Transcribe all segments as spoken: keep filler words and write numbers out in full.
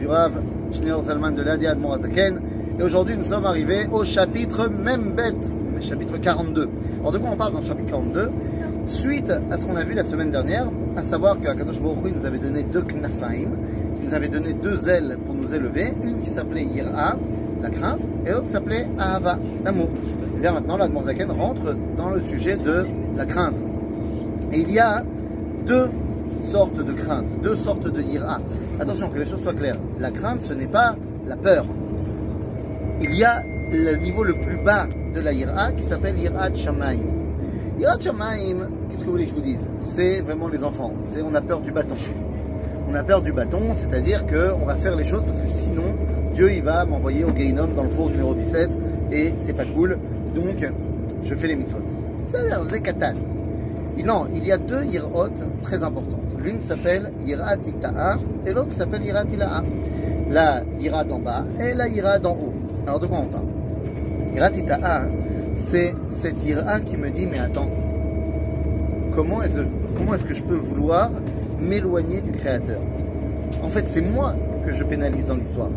Du Rav Schneor Zalman de l'Adi Admor HaZaken. Et aujourd'hui nous sommes arrivés au chapitre Membet, chapitre quarante-deux. Alors de quoi on parle dans le chapitre quarante-deux? Suite à ce qu'on a vu la semaine dernière, à savoir que Hakadosh Baruch Hu nous avait donné deux Knafaim, qui nous avait donné deux ailes pour nous élever, une qui s'appelait Yirah, la crainte, et l'autre s'appelait Ahava, l'amour. Et bien maintenant l'Admor HaZaken rentre dans le sujet de la crainte. Et il y a deux sortes de crainte, deux sortes de Yirah. Attention, que les choses soient claires. La crainte, ce n'est pas la peur. Il y a le niveau le plus bas de la Yirah qui s'appelle Yirat Shamayim. Yirat Shamayim, qu'est-ce que vous voulez que je vous dise? C'est vraiment les enfants. C'est on a peur du bâton. On a peur du bâton, c'est-à-dire qu'on va faire les choses parce que sinon, Dieu il va m'envoyer au Gehinnom dans le four numéro dix-sept et c'est pas cool. Donc, je fais les mitzvot. C'est-à-dire, c'est katan. Non, il y a deux Yirot très importantes. L'une s'appelle Yirah Tata'ah et l'autre s'appelle Yirah Ila'ah. La Yirah d'en bas et la Yirah d'en haut. Alors de quoi on parle? Yirah Tata'ah, c'est cette Yirah qui me dit mais attends, comment est-ce, comment est-ce que je peux vouloir m'éloigner du Créateur? En fait, c'est moi que je pénalise dans l'histoire.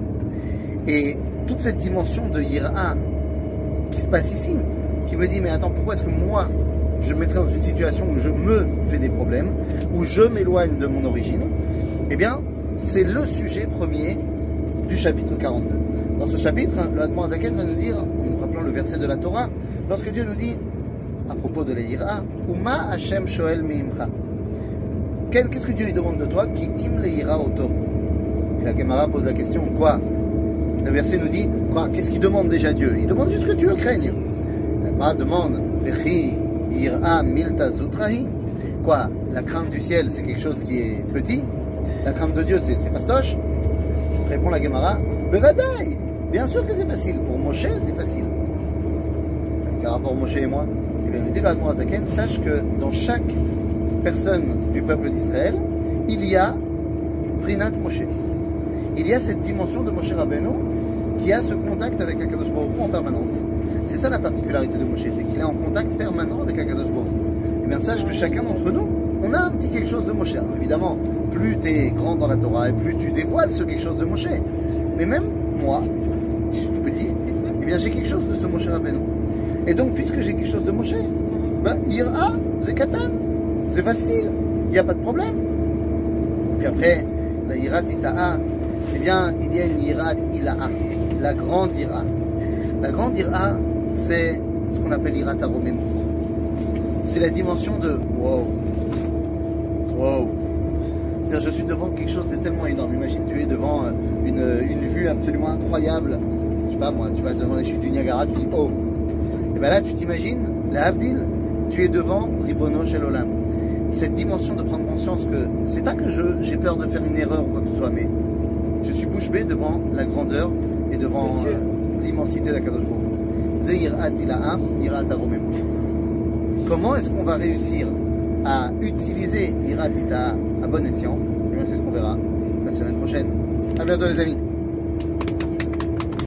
Et toute cette dimension de Yirah qui se passe ici, qui me dit mais attends, pourquoi est-ce que moi je me mettrais dans une situation où je me fais des problèmes, où je m'éloigne de mon origine, eh bien, c'est le sujet premier du chapitre quarante-deux. Dans ce chapitre, le Admor HaZaken va nous dire, en nous rappelant le verset de la Torah, lorsque Dieu nous dit, à propos de la Yirah, Uma Hashem Shoel Mimkha. Qu'est-ce que Dieu lui demande de toi? Qui im le Yirah auto. Et la Gemara pose la question, quoi? Le verset nous dit, quoi? Qu'est-ce qu'il demande déjà Dieu? Il demande juste que tu le craignes. La Gemara demande, Vechi, Yirah Milta Zutrahi. Quoi? La crainte du ciel, c'est quelque chose qui est petit. La crainte de Dieu, c'est, c'est fastoche. Répond la Gemara. Begadaï. Bien sûr que c'est facile. Pour Moshe, c'est facile. Quel rapport Moshe et moi? Eh bien, le Admor HaZaken, sache que dans chaque personne du peuple d'Israël, il y a Prinat Moshe. Il y a cette dimension de Moshe Rabbeinu qui a ce contact avec Hakadosh Baruch Hu en permanence. C'est ça la particularité de Moshe, c'est qu'il est en contact permanent avec Hakadosh Baruch Hu. Et bien sache que chacun d'entre nous, on a un petit quelque chose de Moshe. Alors évidemment, plus tu es grand dans la Torah et plus tu dévoiles ce quelque chose de Moshe. Mais même moi, si je suis tout petit, eh bien j'ai quelque chose de ce Moshe Rabbeinu. Et donc puisque j'ai quelque chose de Moshe, ben Yirah, c'est katan, c'est facile, il n'y a pas de problème. Puis après, la Yirah Tata'ah, eh bien il y a une Yirah Ila'ah, la grande Yirah. La grande Yirah, c'est ce qu'on appelle Hirataromut. C'est la dimension de wow, wow. C'est-à-dire, je suis devant quelque chose de tellement énorme. Imagine, tu es devant une, une vue absolument incroyable. Je sais pas moi, tu vas devant les chutes du Niagara, tu dis oh. Et bien là, tu t'imagines, la Havdil, tu es devant Ribono Shel Olam. Cette dimension de prendre conscience que c'est pas que je, j'ai peur de faire une erreur ou quoi que ce soit, mais je suis bouche bée devant la grandeur et devant euh, l'immensité d'Hakadosh Baruch Hu. Comment est-ce qu'on va réussir à utiliser Yirah Tata'ah à bon escient? C'est ce qu'on verra la semaine prochaine. A bientôt les amis.